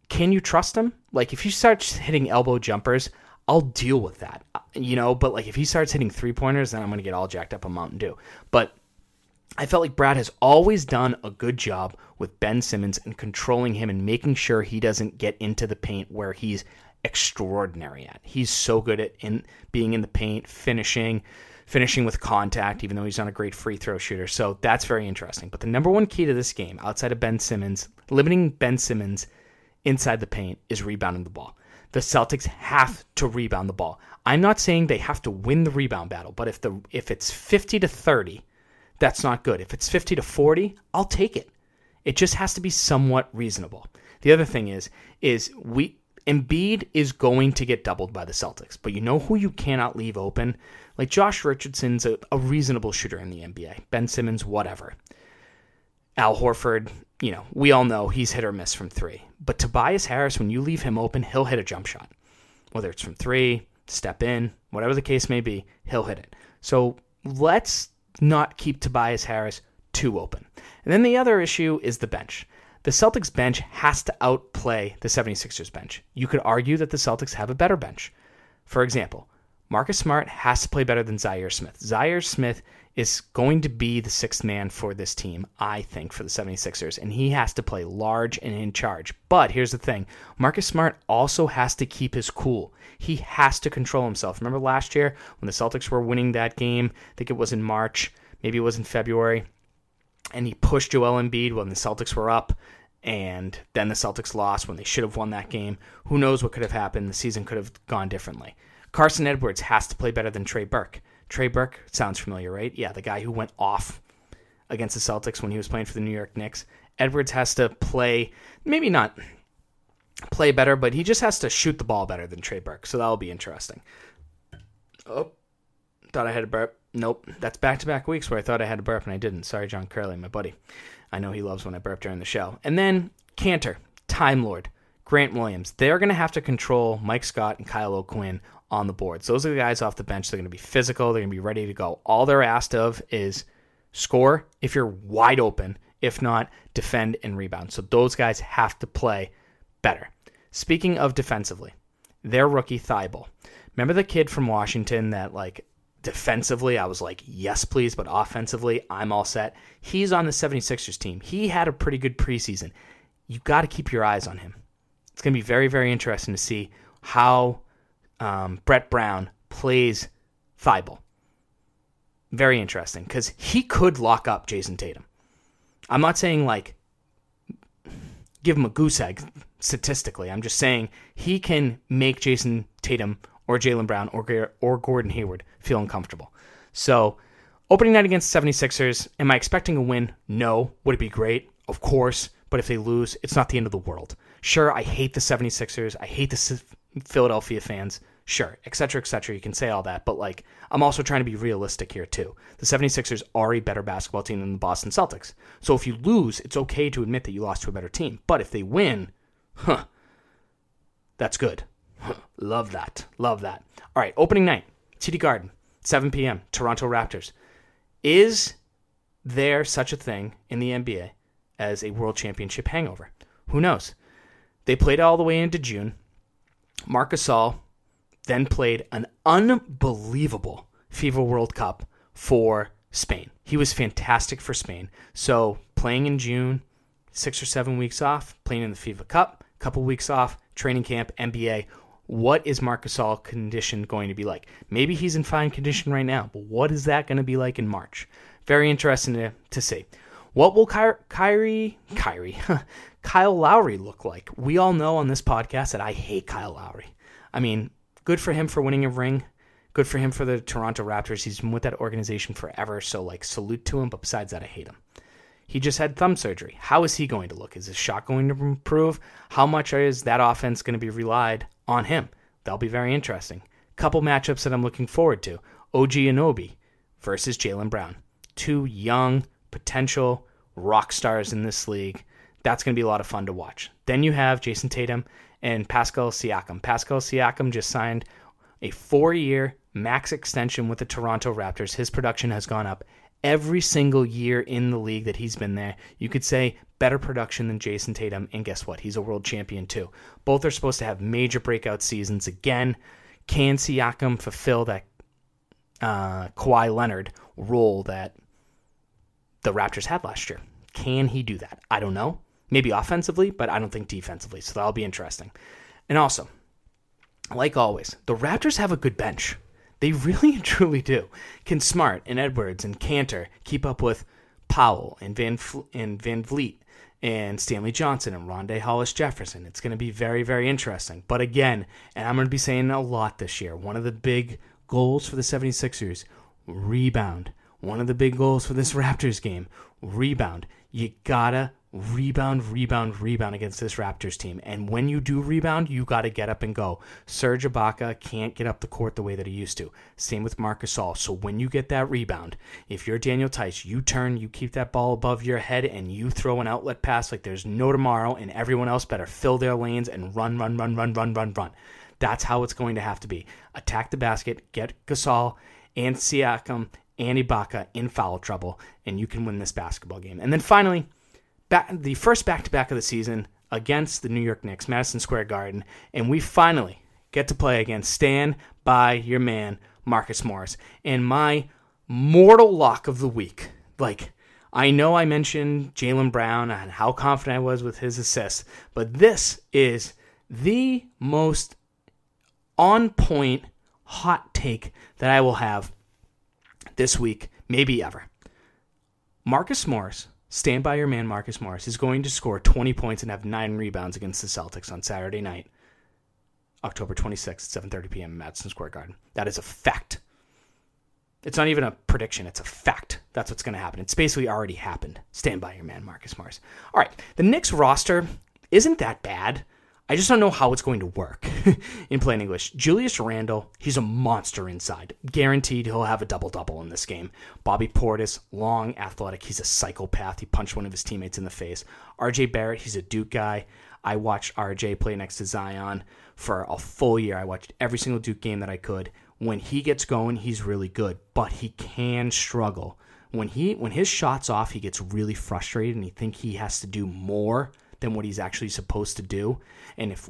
can you trust him? Like, if he starts hitting elbow jumpers, I'll deal with that, you know, but like if he starts hitting three pointers, then I'm going to get all jacked up on Mountain Dew. But I felt like Brad has always done a good job with Ben Simmons and controlling him and making sure he doesn't get into the paint where he's extraordinary at. He's so good at in being in the paint, finishing, finishing with contact, even though he's not a great free throw shooter. So that's very interesting. But the number one key to this game outside of Ben Simmons, limiting Ben Simmons inside the paint, is rebounding the ball. The Celtics have to rebound the ball. I'm not saying they have to win the rebound battle, but if the if it's fifty to thirty, that's not good. If it's fifty to forty, I'll take it. It just has to be somewhat reasonable. The other thing is is we Embiid is going to get doubled by the Celtics, but you know who you cannot leave open? Like Josh Richardson's a, a reasonable shooter in the N B A. Ben Simmons, whatever. Al Horford, you know, we all know he's hit or miss from three. But Tobias Harris, when you leave him open, he'll hit a jump shot. Whether it's from three, step in, whatever the case may be, he'll hit it. So let's not keep Tobias Harris too open. And then the other issue is the bench. The Celtics bench has to outplay the 76ers bench. You could argue that the Celtics have a better bench. For example, Marcus Smart has to play better than Zaire Smith. Zaire Smith is going to be the sixth man for this team, I think, for the 76ers, and he has to play large and in charge. But here's the thing. Marcus Smart also has to keep his cool. He has to control himself. Remember last year when the Celtics were winning that game? I think it was in March, maybe it was in February, and he pushed Joel Embiid when the Celtics were up, and then the Celtics lost when they should have won that game. Who knows what could have happened? The season could have gone differently. Carson Edwards has to play better than Trey Burke. Trey Burke sounds familiar, right? Yeah, the guy who went off against the Celtics when he was playing for the New York Knicks. Edwards has to play, maybe not play better, but he just has to shoot the ball better than Trey Burke, so that'll be interesting. Oh, thought I had a burp. Nope, that's back-to-back weeks where I thought I had a burp and I didn't. Sorry, John Curley, my buddy. I know he loves when I burp during the show. And then Kanter, Time Lord, Grant Williams. They're going to have to control Mike Scott and Kyle O'Quinn on the boards. Those are the guys off the bench. They're going to be physical. They're going to be ready to go. All they're asked of is score if you're wide open. If not, defend and rebound. So those guys have to play better. Speaking of defensively, their rookie Thibault. Remember the kid from Washington that like defensively, I was like, yes, please. But offensively, I'm all set. He's on the seventy-sixers team. He had a pretty good preseason. You've got to keep your eyes on him. It's going to be very, very interesting to see how um, Brett Brown plays Thibault. Very interesting, because he could lock up Jason Tatum. I'm not saying, like, give him a goose egg statistically. I'm just saying he can make Jason Tatum or Jaylen Brown or or Gordon Hayward feel uncomfortable. So opening night against the seventy-sixers, am I expecting a win? No. Would it be great? Of course. But if they lose, it's not the end of the world. Sure, I hate the seventy-sixers. I hate the Philadelphia fans. Sure, et cetera, et cetera. You can say all that. But, like, I'm also trying to be realistic here, too. The seventy-sixers are a better basketball team than the Boston Celtics. So if you lose, it's okay to admit that you lost to a better team. But if they win, huh, that's good. Love that. Love that. All right, opening night, T D Garden, seven p.m., Toronto Raptors. Is there such a thing in the N B A as a world championship hangover? Who knows? They played all the way into June. Marc Gasol then played an unbelievable FIBA World Cup for Spain. He was fantastic for Spain. So playing in June, six or seven weeks off, playing in the FIBA Cup, couple weeks off, training camp, N B A. What is Marc Gasol's condition going to be like? Maybe he's in fine condition right now, but what is that going to be like in March? Very interesting to, to see. What will Ky- Kyrie, Kyrie, Kyle Lowry look like? We all know on this podcast that I hate Kyle Lowry. I mean, good for him for winning a ring. Good for him for the Toronto Raptors. He's been with that organization forever, so, like, salute to him. But besides that, I hate him. He just had thumb surgery. How is he going to look? Is his shot going to improve? How much is that offense going to be relied on him? That'll be very interesting. Couple matchups that I'm looking forward to. O G Anunoby versus Jaylen Brown. Two young, potential rock stars in this league. That's going to be a lot of fun to watch. Then you have Jason Tatum and Pascal Siakam. Pascal Siakam just signed a four-year max extension with the Toronto Raptors. His production has gone up every single year in the league that he's been there. You could say better production than Jason Tatum, and guess what? He's a world champion too. Both are supposed to have major breakout seasons again. Can Siakam fulfill that uh, Kawhi Leonard role that the Raptors had last year? Can he do that? I don't know. Maybe offensively, but I don't think defensively, so that'll be interesting. And also, like always, the Raptors have a good bench. They really and truly do. Can Smart and Edwards and Kanter keep up with Powell and Van Fle- and Van Vliet and Stanley Johnson and Rondae Hollis-Jefferson? It's going to be very, very interesting. But again, and I'm going to be saying a lot this year, one of the big goals for the seventy-sixers, rebound. One of the big goals for this Raptors game, rebound. You got to rebound, rebound, rebound against this Raptors team. And when you do rebound, you got to get up and go. Serge Ibaka can't get up the court the way that he used to. Same with Marc Gasol. So when you get that rebound, if you're Daniel Tice, you turn, you keep that ball above your head, and you throw an outlet pass like there's no tomorrow, and everyone else better fill their lanes and run, run, run, run, run, run, run. That's how it's going to have to be. Attack the basket, get Gasol and Siakam and Ibaka in foul trouble, and you can win this basketball game. And then finally, Back, the first back-to-back of the season against the New York Knicks, Madison Square Garden, and we finally get to play against Stand By Your Man, Marcus Morris, and my mortal lock of the week. Like, I know I mentioned Jaylen Brown and how confident I was with his assist, but this is the most on-point hot take that I will have this week, maybe ever. Marcus Morris, Stand By Your Man Marcus Morris, is going to score twenty points and have nine rebounds against the Celtics on Saturday night, October twenty-sixth, seven thirty p.m. Madison Square Garden. That is a fact. It's not even a prediction. It's a fact. That's what's going to happen. It's basically already happened. Stand By Your Man Marcus Morris. All right. The Knicks roster isn't that bad. I just don't know how it's going to work in plain English. Julius Randle, he's a monster inside. Guaranteed he'll have a double-double in this game. Bobby Portis, long, athletic. He's a psychopath. He punched one of his teammates in the face. R J Barrett, he's a Duke guy. I watched R J play next to Zion for a full year. I watched every single Duke game that I could. When he gets going, he's really good, but he can struggle. When he when his shot's off, he gets really frustrated, and he thinks he has to do more than what he's actually supposed to do. And if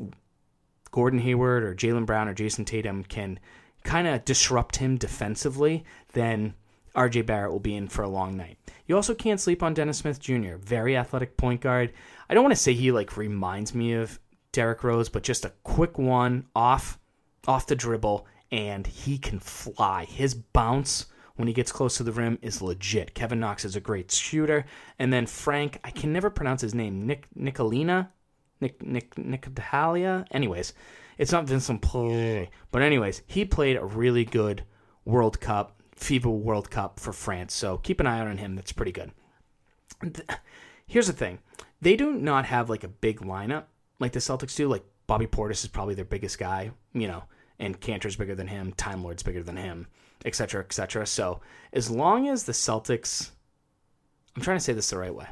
Gordon Hayward or Jaylen Brown or Jason Tatum can kind of disrupt him defensively, then R J Barrett will be in for a long night. You also can't sleep on Dennis Smith Junior, very athletic point guard. I don't want to say he like reminds me of Derrick Rose, but just a quick one off, off the dribble, and he can fly. His bounce when he gets close to the rim is legit. Kevin Knox is a great shooter. And then Frank, I can never pronounce his name, Nick Nicolina? Nick Nick Nicodalia? Anyways, it's not Vincent Poirier. But anyways, he played a really good World Cup, FIBA World Cup for France. So keep an eye out on him. That's pretty good. Here's the thing. They do not have like a big lineup like the Celtics do. Like Bobby Portis is probably their biggest guy, you know, and Kanter's bigger than him, Time Lord's bigger than him, et cetera, et cetera. So as long as the Celtics, I'm trying to say this the right way.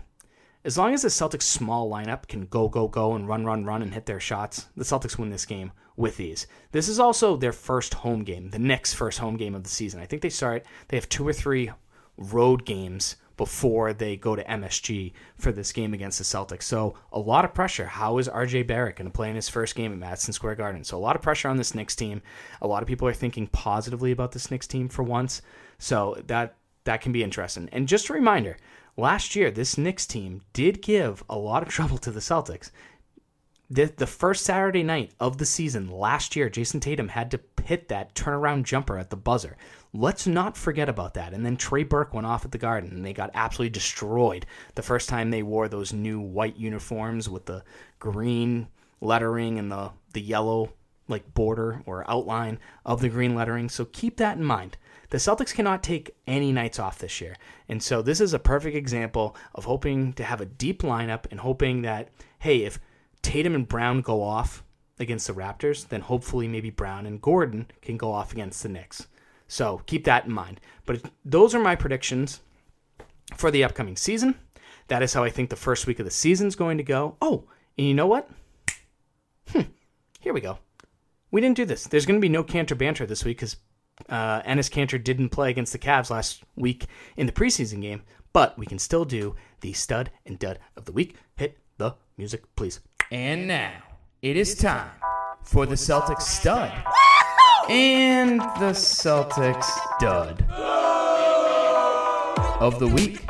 As long as the Celtics' small lineup can go, go, go, and run, run, run, and hit their shots, the Celtics win this game with ease. This is also their first home game, the Knicks' first home game of the season. I think they start, they have two or three road games before they go to M S G for this game against the Celtics. So a lot of pressure. How is R J Barrett going to play in his first game at Madison Square Garden? So a lot of pressure on this Knicks team. A lot of people are thinking positively about this Knicks team for once. So that that can be interesting. And just a reminder, last year, this Knicks team did give a lot of trouble to the Celtics. The, the first Saturday night of the season last year, Jason Tatum had to hit that turnaround jumper at the buzzer. Let's not forget about that. And then Trey Burke went off at the Garden, and they got absolutely destroyed the first time they wore those new white uniforms with the green lettering and the, the yellow like border or outline of the green lettering. So keep that in mind. The Celtics cannot take any nights off this year. And so this is a perfect example of hoping to have a deep lineup and hoping that, hey, if Tatum and Brown go off against the Raptors, then hopefully maybe Brown and Gordon can go off against the Knicks. So keep that in mind. But those are my predictions for the upcoming season. That is how I think the first week of the season is going to go. Oh, and you know what? Hmm, here we go. We didn't do this. There's going to be no Kanter banter this week because Uh, Enes Kanter didn't play against the Cavs last week in the preseason game, but we can still do the stud and dud of the week. Hit the music, please. And now it is time for the Celtics stud and the Celtics dud of the week.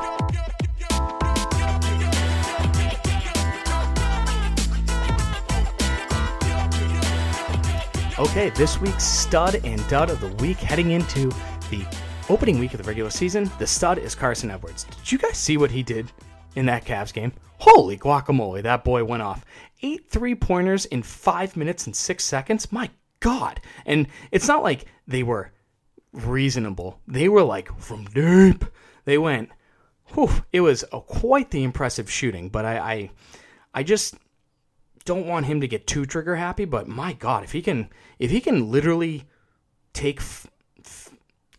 Okay, this week's stud and dud of the week heading into the opening week of the regular season. The stud is Carson Edwards. Did you guys see what he did in that Cavs game? Holy guacamole, that boy went off. Eight three-pointers in five minutes and six seconds? My God. And it's not like they were reasonable. They were like, from deep. They went, whew, it was a, quite the impressive shooting, but I, I, I just... don't want him to get too trigger happy, but my God, if he can, if he can literally take f- f-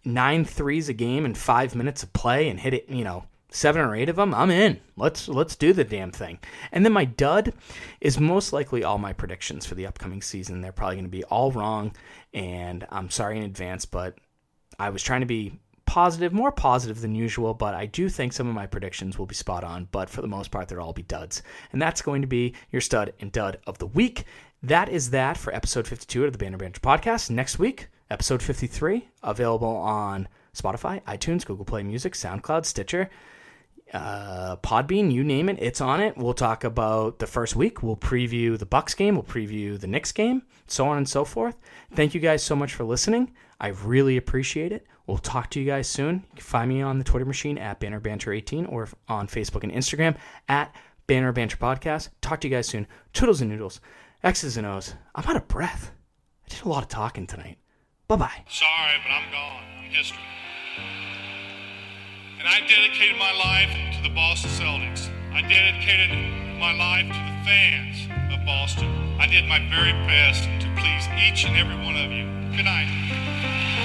nine threes a game in five minutes of play and hit it, you know, seven or eight of them, I'm in. Let's let's do the damn thing. And then my dud is most likely all my predictions for the upcoming season. They're probably going to be all wrong, and I'm sorry in advance, but I was trying to be positive, more positive than usual, but I do think some of my predictions will be spot on, but for the most part, they'll all be duds. And that's going to be your stud and dud of the week. That is that for episode fifty-two of the Banner Banter Podcast. Next week, episode fifty-three, available on Spotify, iTunes, Google Play Music, SoundCloud, Stitcher, uh, Podbean, you name it, it's on it. We'll talk about the first week. We'll preview the Bucks game. We'll preview the Knicks game, so on and so forth. Thank you guys so much for listening. I really appreciate it. We'll talk to you guys soon. You can find me on the Twitter machine at Banner Banter eighteen or on Facebook and Instagram at Banner Banter Podcast. Talk to you guys soon. Toodles and noodles. X's and O's. I'm out of breath. I did a lot of talking tonight. Bye-bye. Sorry, but I'm gone. I'm history. And I dedicated my life to the Boston Celtics. I dedicated my life to the fans of Boston. I did my very best to please each and every one of you. Good night.